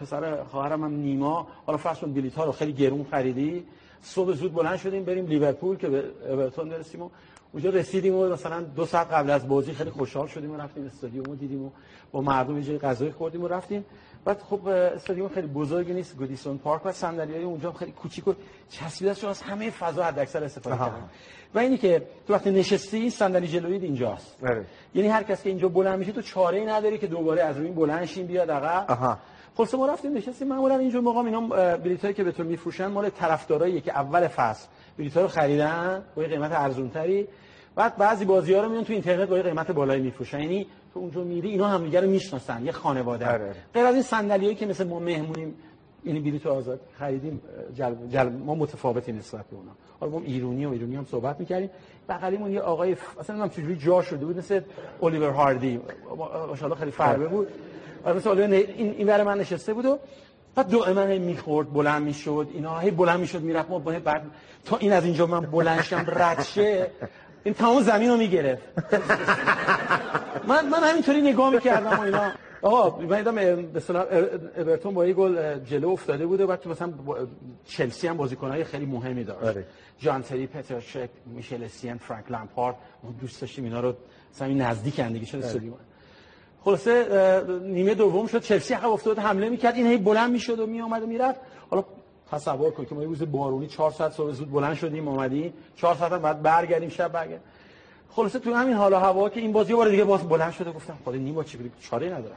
پسر خواهرم هم نیما، حالا فرض کن بلیط‌ها رو خیلی گرون خریدی، صبح زود بلند شدیم بریم لیورپول که به اورتون برسیم و اونجا رسیدیم و مثلا 2 ساعت قبل از بازی خیلی خوشحال شدیم و رفتیم استادیوم رو دیدیم و با مردم یه جای غذای خوردیم و رفتیم. بعد خب استادیوم خیلی بزرگی نیست، گودیسون پارک و صندلیای اونجا خیلی کوچیک و چسبیده است، از همه فضا حداکثر استفاده کردن. و اینی که تو وقتی نشستی این صندلی جلویی اینجاست، یعنی هر کس که اینجا بلند میشه تو چاره‌ای نداری که دوباره از روی بلند شین بیاد عقب. خلاص ما رفتیم نشستیم. معمولا اینجور موقع اینا بلیطایی که به تو میفروشن مال طرفداراییه که اول فصل بلیطا رو خریدن با یه قیمت ارزان‌تری، بعد بعضی بازی‌ها رو میان تو اینترنت با یه قیمت بالایی میفروشن. یعنی تو اونجا میری اینا همدیگه رو میشناسن، یه خانواده. غیر از این صندلیایی که مثل ما مهمونیم، یعنی بلیط آزاد خریدیم، ما متفاوتیم نسبت به اونا. حالا ما ایرانی هم صحبت می‌کردیم، بغلیمون یه آقای اصلا نمی‌دونم چجوری جا شده بود، مثل الیور هاردی ماشاءالله خیلی فربه بود. مثلا این برای من نشسته بود و بعد دائما میخورد، بلند میشد، اینا هی بلند میشد میرفت. ما بعد تا این از اینجا من بلند شم رد شه، این تمام زمین رو میگرفت. من همینطوری نگاه میکردم و اینا. آقا من دیدم به اصطلاح اورتون با یه گل جلو افتاده بود و بعد مثلا چلسی هم بازیکن‌های خیلی مهمی داشت، جان تری، پتر شک، میشل سین، فرانک لامپارد. ما دوست داشتیم اینا رو زمین نزدیک اندیگه شده استودیو. خلاصه نیمه دوم شد، چلسی عقب افتاد، حمله میکرد، این هی بلند میشد و میآمد و میرفت. حالا تصور کن که ما یه روز بارونی 4 ساعت صبح زود بلند شدیم اومدیم، 4 ساعت بعد برگردیم شب برگردیم. خلاصه تو همین حالا هوا که این بازی یه بار دیگه باز بلند شد و گفتم خدای نیما چی بری، چاره ندارم.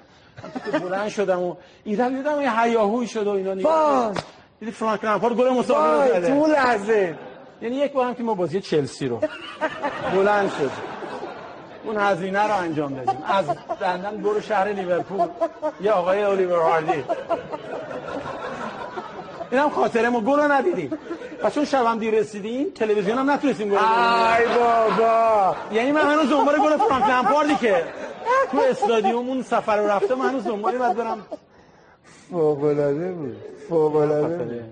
من بلند شدم و اینا دیدم یه هیاهویی شد و اینا نگاه دیدی فرانک لامپارد گل مساوی زد. تو لحظه یعنی یک بار هم که ما بازی چلسی رو بلند شد اون هزینه رو انجام دادیم. از لندن برو شهر لیورپول، یه آقای الیور هاردی. اینم خاطره ما، گل ندیدیم. و چون شب هم دیر رسیدیم تلویزیون هم نتونستیم گل ببینیم. ای بابا، یعنی من هنوز دنبال گل فرانک لامپاردی که تو استادیوم اون سفر رو رفته، من هنوز دنبال بعد برم. فوق‌العاده بود، فوق‌العاده بود،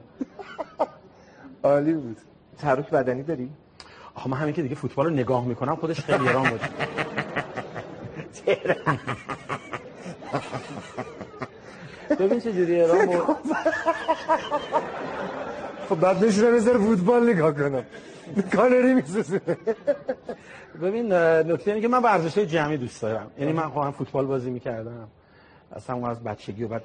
عالی بود. تحرک بدنی داری؟ آخه من همین که دیگه فوتبال رو نگاه میکنم خودش خیلی ایران بود. ببین چه جوری ایران بود. خب بعد میشونه بذاره فوتبال نگاه کنم، کالری میسوزه. ببین نکته اینه که من ورزش‌های جمعی دوست دارم، یعنی من خواهم فوتبال بازی میکردم اصلا از بچگی و بعد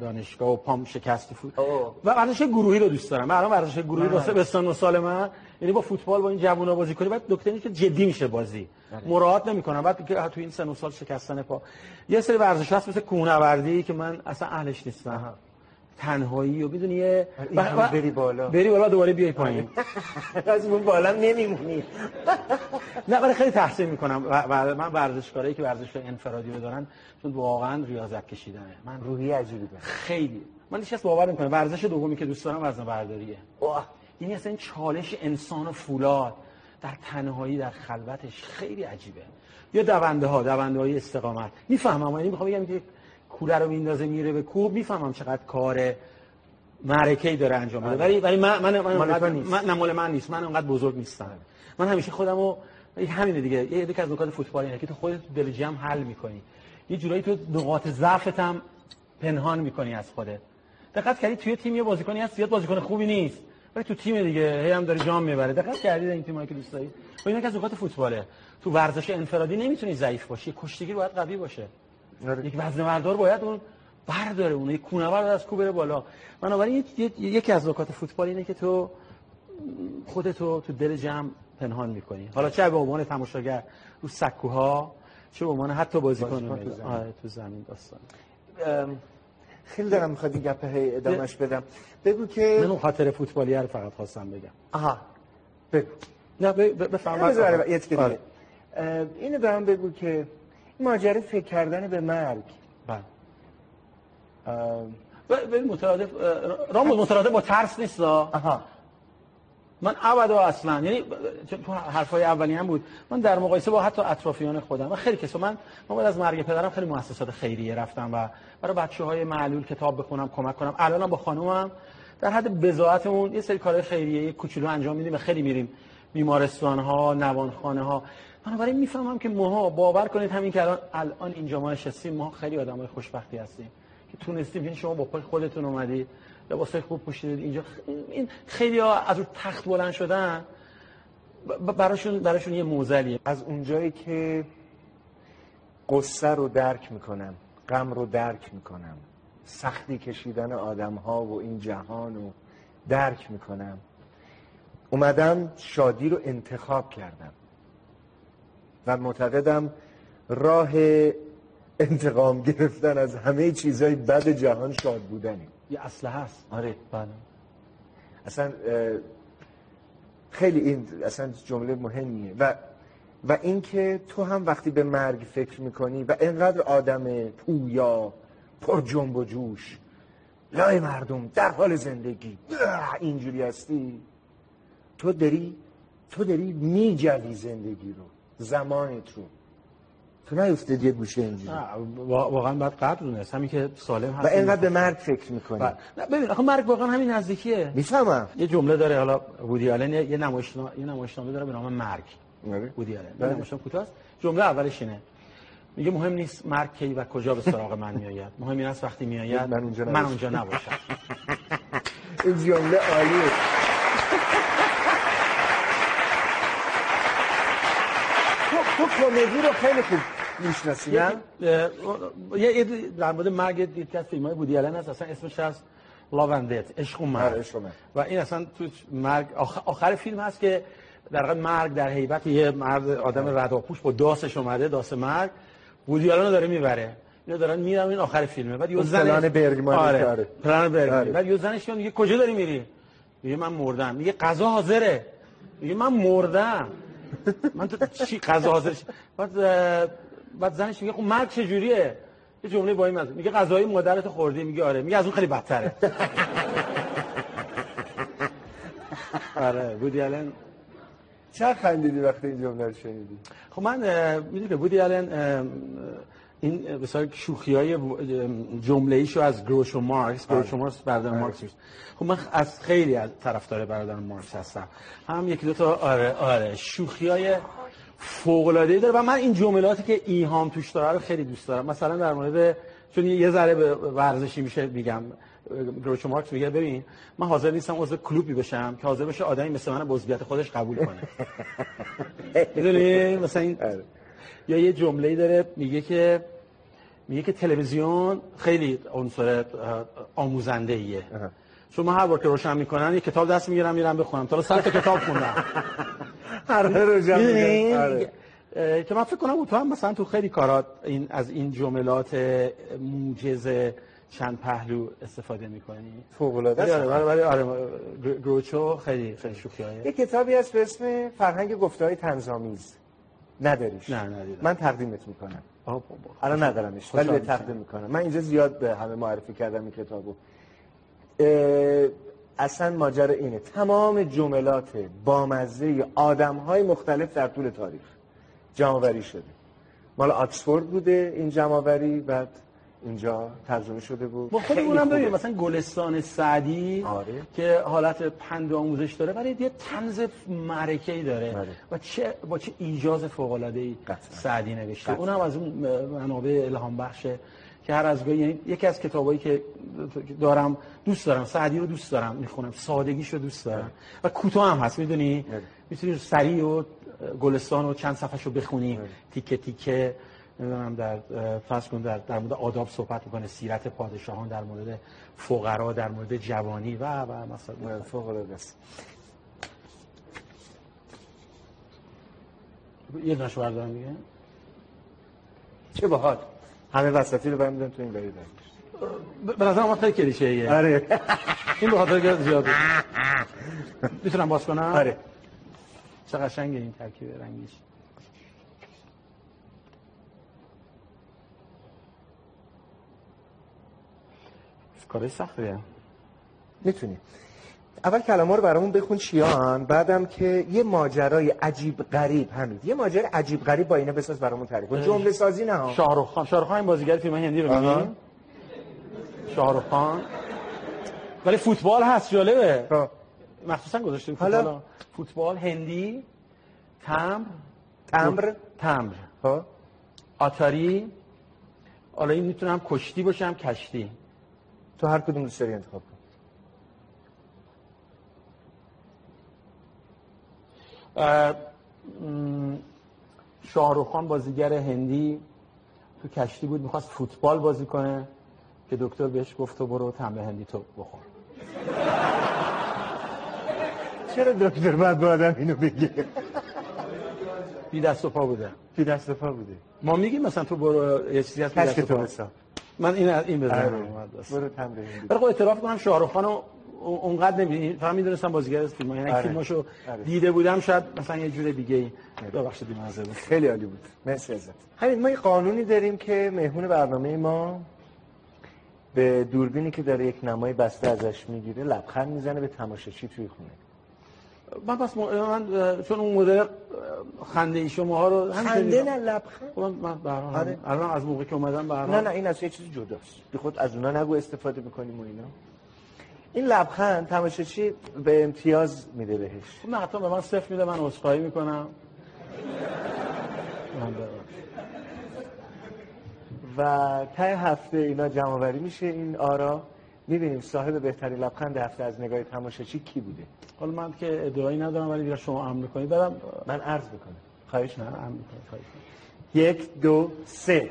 دانشگاه و پام شکست فوتبال و ورزش گروهی رو دوست دارم. من الان ورزش گروهی واسه بستان و سال من، یعنی با فوتبال با این جوونا بازی کنی. بعد نکته اینه که جدی میشه بازی، مراعات نمیکنم. بعد که تو این سن و سال شکستن پا یه سری ورزش هست مثل کوهنوردی که من اصلا اهلش نیستم، تنهایی و بدون یه بری بالا دوباره بیای پایین، از اون بالا نمیمونی. نه ولی خیلی تحسین میکنم و من ورزشکارایی که ورزش انفرادی رو دارن، چون واقعا ریاضت کشیدنه. من روحی عجیبی دارم، خیلی من هیچ کس باور نمیکنه. ورزش دومی که دوست دارم وزنه برداریه. یعنی اصلا این چالش انسان و فولاد در تنهایی در خلوتش خیلی عجیبه. یا دونده‌های استقامت میفهمم، یعنی میخوام بگم که کوله رو میندازه میره به کوه، میفهمم چقدر کار معرکه‌ای داره انجام میده، ولی من نمال من نیست، من اونقدر بزرگ نیستم. من همیشه خودمو همین دیگه، یه دیگه از نکات فوتبال اینه که تو خودت دل جمع حل می‌کنی. یه جورایی تو نقاط ضعفت هم پنهان میکنی از خودت. دقت کردی توی تیم یه بازیکنی هست زیاد بازیکن خوبی نیست ولی تو تیم دیگه هی هم داره جام میبره. دقت کردید این تیمایی که دوست دارید؟ و اینا که از نقاط فوتباله. تو ورزش انفرادی نمیتونی ضعیف باشی. کشتیگیر باید قوی باشه. یک وزنه‌بردار باید اون برداره، اون یک کوهنورد از کو بره بالا. بنابراین یکی از نکات فوتبال اینه که تو خودتو تو دل جمع پنهان میکنی. حالا چه به عنوان تماشاگر رو سکوها، چه به عنوان حتی بازیکن تو زمین داستان. خیلی دارم میخواد این گپه های ادامهش بدم. بگو که من اون خاطر فوتبالیه رو فقط خواستم بگم. آها بگو. نه بفرمایید یه چیز دیگه. اینو به من بگو که ماجرای فکر کردن به مرگ. بله. ببین مترادف رامبد مترادف با ترس نیست. آها. من ابدا اصلا، یعنی تو حرفای اولی هم بود، من در مقایسه با حتی اطرافیان خودم و خیلی کسا، من بعد از مرگ پدرم خیلی مؤسسات خیریه رفتم و برای بچه‌های معلول کتاب بخونم، کمک کنم. الانم با خانومم در حد بضاعتمون یه سری کارهای خیریه کوچولو انجام میدیم و خیلی میریم بیمارستان‌ها، نوانخانه‌ها. من برای میفهمم که ماها، باور کنید، همین که الان اینجا ما نشستیم، ما خیلی آدمای خوشبختی هستیم که تونستیم، یعنی شما با پای خودتون اومدید، لباسای خوب پوشیدید اینجا. این خیلی‌ها از اون تخت بلند شدن براشون یه موزلیه. از اونجایی که قصه رو درک میکنم، غم رو درک میکنم، سختی کشیدن آدم‌ها و این جهان رو درک میکنم، اومدم شادی رو انتخاب کردم و معتقدم راه انتقام گرفتن از همه چیزهای بد جهان شاد بودنه. یه اصله هست. آره بله. اصلا خیلی این اصلا جمله مهمیه و این که تو هم وقتی به مرگ فکر میکنی و اینقدر آدم پویا، پر جنب و جوش، لای مردم، در حال زندگی، اینجوری هستی، تو داری میجلی زندگی رو، زمانت رو. تو نیفتید یه گوشه اینجوری. واقعا باید قدر دونست همین که سالم هست و اینقدر به مرگ فکر میکنی. ببین آخه مرگ واقعا همین نزدیکیه. میفهمم. یه جمله داره، حالا وودی آلن یه نمایشنامه داره به نام مرگ. وودی آلن نمایشنامه کوتاست. جمله اولش اینه، میگه مهم نیست مرگ کی و کجا به سراغ من میآید، مهم این است وقتی میآید من اونجا نباشم. این جمله عالیه. تو کمدی رو خیلی خوب میشناسی نه؟ یه در مورد مرگ دیدی از فیلم‌های وودی آلن هست، اصلا اسمش هست لاوندت، عشق و مرگ. و این اصلا تو مرگ آخر فیلم هست که در واقع مرگ در هیبت یه مرد آدم رداپوش با داسش اومده، داس مرگ، وودی آلن رو داره میبره، اینا دارن میرن. این آخر فیلمه. بعد یه زن پلان برگمانی داره، پلان برگمانی. بعد یه زنش میگه کجا داری میری؟ میگه من مردم. میگه غذا حاضره. میگه من مردم. من تو چی غذا حاضرش؟ بعد زنش میگه خب مرگ چه جوریه؟ یه جمله با این معنی میگه غذای مادرت خوردی؟ میگه آره. میگه از اون خیلی بدتره. آره وودی آلن. چه خندیدی وقتی این جمله رو شنیدی؟ خب من میدونم که وودی آلن این مثلا شوخیای جمله ایشو از گروشو مارکس برادر مارکس. خب من از خیلی از طرفدار برادر مارکس هستم، هم یکی دو تا آره شوخیای فوق العاده داره و من این جملاتی که ایهام توش داره رو خیلی دوست دارم. مثلا در مورد، چون یه ذره به ورزشی میشه، میگم گروشو مارکس میگه ببین من حاضر نیستم عضو کلوبی بشم که حاضر بشه آدمی مثل من بزبیت خودش قبول کنه. میدونی مثلا این. یا یه جمله‌ای داره میگه که تلویزیون خیلی عنصر آموزنده ایه. چون من هر بار که روشن میکنن یه کتاب دست میگیرم میرم بخونم. تا الان 100 تا کتاب خوندم. هر روزم میگم که من فکر کنم تو هم مثلا تو خیلی کارات این از این جملات موجز چند پهلو استفاده میکنی. فوق العاده است. آره گروچو خیلی شوخیه. یه کتابی هست به اسم فرهنگ گفته‌های طنزآمیز. نداریش. نه من تقدیمت میکنم. الان ندارمش ولی به تقدیم میکنم. من اینجا زیاد به همه معرفی کردم این کتابو. اصلا ماجرا اینه، تمام جملات بامزه آدم‌های مختلف در طول تاریخ جمع‌آوری شده. مال آکسفورد بوده این جمع‌آوری، بعد اینجا ترجمه شده بود. ما خودمونم داریم مثلا گلستان سعدی، آره، که حالت پند و آموزش داره، ولی یه طنز معرکه‌ای داره، آره، و چه با چه ایجاز فوق‌العاده‌ای سعدی نوشته. اونم از اون منابع الهام بخشه که هر از گاهی، یعنی یکی از کتابایی که دارم دوست دارم، سعدی رو دوست دارم میخونم، سادگیش رو دوست دارم، و کوتاه هم هست، میدونی میتونی سریع و گلستان و چند صفحه‌شو بخونی، تیکه تیکه. نمیدونم در فرض کن در مورد آداب صحبت میکنه، سیرت پادشاهان، در مورد فقرا، در مورد جوانی و مثلا فوق العاده است. یه دانش بردارم دیگه، چه باحال، همه وسطی رو برمیدن تو این برید. به نظر ما خیلی کلیشه ایه. آره. این به خاطر که زیاده. میتونم باز کنم؟ آره. چه قشنگه این ترکیب رنگیش. کارای سختیه. میتونی اول کلمه رو برامون بخون چیان، بعدم که یه ماجرای عجیب غریب، حمید یه ماجرای عجیب غریب با اینا بساز برامون تعریف کن. جمله سازی نه. شاهرخ خان بازیگر فیلم هندی رو می‌بینی؟ شاهرخ خان، ولی فوتبال هست، جالبه، مخصوصا گذاشتیم فوتبال، فوتبال هندی، تمبر ها، آتاری، حالا این میتونم کشتی باشم، کشتی، تو هر کدوم دوست داری انتخاب کن. شاهرخ خان بازیگر هندی تو کشتی بود، میخواست فوتبال بازی کنه که دکتر بهش گفت تو برو تمبر هندی تو بخور. چرا دکتر بعد با آدم اینو بگه؟ بی دست و پا بوده. ما میگیم مثلا تو برو یه چیزی هست، کشک تو بسا. من این بزنم برو تمبر هندی. برای خود اعتراف کنم شاهرخ خانو اونقدر نمیدونی، فقط میدونستم بازیگر است، فیلم یعنی فیلماشو دیده بودم، شاید مثلا یه جور دیگه ای. ببخشید این منظره. خیلی عالی بود، مرسی ازت. همین ما یه قانونی داریم که مهمون برنامه ما به دوربینی که داره یک نمای بسته ازش میگیره لبخند میزنه به تماشاچی توی خونه. من پس من چون اون مدل خنده ای شماها رو خنده نه لبخند، من برام الان از موقعی که اومدم برام نه این اصلا یه چیز جداست، بی خود از اونها نگو استفاده میکنیم و اینا. این لبخند تماشاچی به امتیاز میده بهش. نه حتی به من صفر میده، من عذرخواهی میکنم. و ته هفته اینا جمع آوری میشه این آرا، میبینیم صاحب بهترین لبخند هفته از نگاه تماشاچی کی بوده. حالا من که ادعایی ندارم، ولی دیگه شما امر کنید دارم من عرض بکنم. خواهش نه، امر میکنم، خواهش. 1 2 3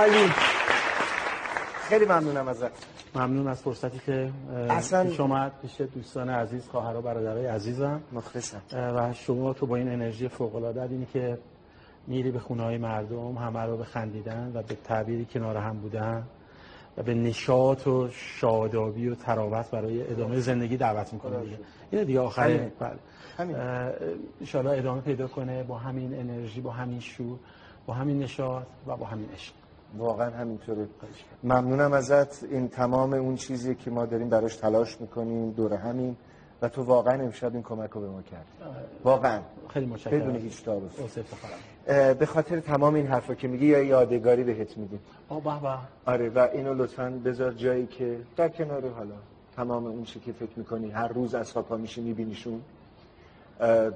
عالی. خیلی ممنونم ازت. ممنون از فرصتی که پیش اومد، پیش دوستان عزیز، خواهر و برادرای عزیزم. مخلصم. و شما تو با این انرژی فوق العاده، اینی که میری به خونه‌های مردم، همه رو به خندیدن و به تعبیری کنار هم بودن و به نشاط و شادابی و تراوت برای ادامه زندگی دعوت می‌کنی. این دیگه آخرین بله. ان شاء الله ادامه پیدا کنه با همین انرژی، با همین شور، با همین نشاط و با همین عشق. واقعا همینطوره. ممنونم ازت. این تمام اون چیزی که ما داریم براش تلاش میکنیم، دوره همین، و تو واقعا امشب این کمک رو به ما کرد. واقعا خیلی متشکرم، بدون هیچ تعارف. به خاطر تمام این حرفا که میگی یا یادگاری بهت میدیم. آره، و اینو لطفا بذار جایی که در کنار حالا تمام اون چیزی که فکر میکنی هر روز از خواب میشی میبینیشون،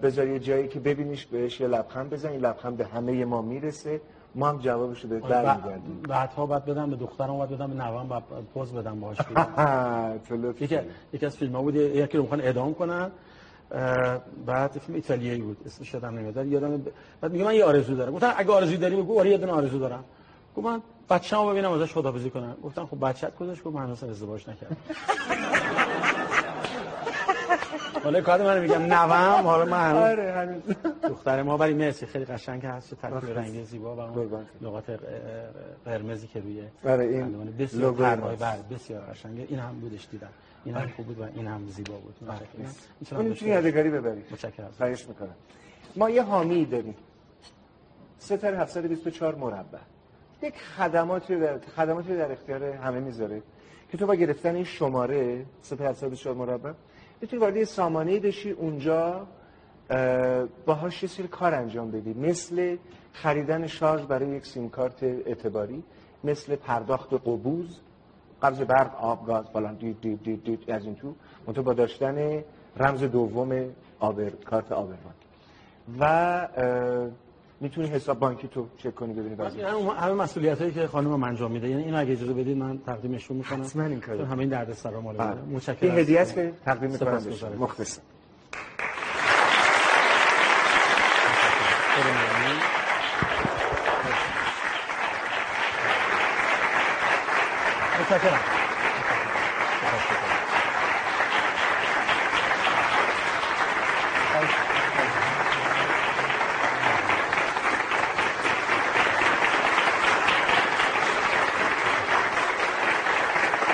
بذار یه جایی که ببینیش، بهش یه لبخند بزن. این لبخند به همه ما میرسه، ما هم جوابشو بهت برمیگردیم. بعدها باید بدم به دخترم، باید بدم به نوام، باید پوز بدم باهاش. یکی از فیلم‌ها بود، یکی رو می‌خوان اعدام کنن، بعد فیلم ایتالیایی بود، اسمش یادم نمیاد، یادم. بعد میگه من یه آرزو دارم. گفتن اگه آرزویی داری بگو. آره یه دونه آرزو دارم. گفت من بچه‌مو ببینم ازش خداحافظی کنم. گفتن خب بچه‌ت کجاست؟ گفت من اصلا ازدواج نکردم. حالا کار من میگم نوام، حالا من هنوز دختر ما. ولی مرسی، خیلی قشنگ هست، ترکیب رنگی زیبا و اون نقاط قرمزی که روی این بسیار پرهای بسیار قشنگه. این هم بودش دیدم، این هم خوب بود و این هم زیبا بود. اون چی یادگاری ببرید. متشکرم، خواهش میکنم. ما یه حامی داریم، 3724 مربع. یک خدماتی در اختیار همه میذاره که تو با گرفتن این شماره 0.74 بتونی وارد سامانه‌ای بشی، اونجا باهاش یه سری کار انجام بدی، مثل خریدن شارژ برای یک سیم کارت اعتباری، مثل پرداخت قبوز، قبض برق، آب، گاز، فلان، دید از این تو، منتها با داشتن رمز دوم کارت آبروان و میتونی حساب بانکی تو چک کنی ببینی وضعیت. همه مسئولیتایی که خانم انجام میده، یعنی اینو اگه اجازه بدید من تقدیمشون میکنم. حتما این کارو. همه این دردسرا مال من. متشکرم. این هدیه است که تقدیم میکنم بهشون. مختصر. متشکرم.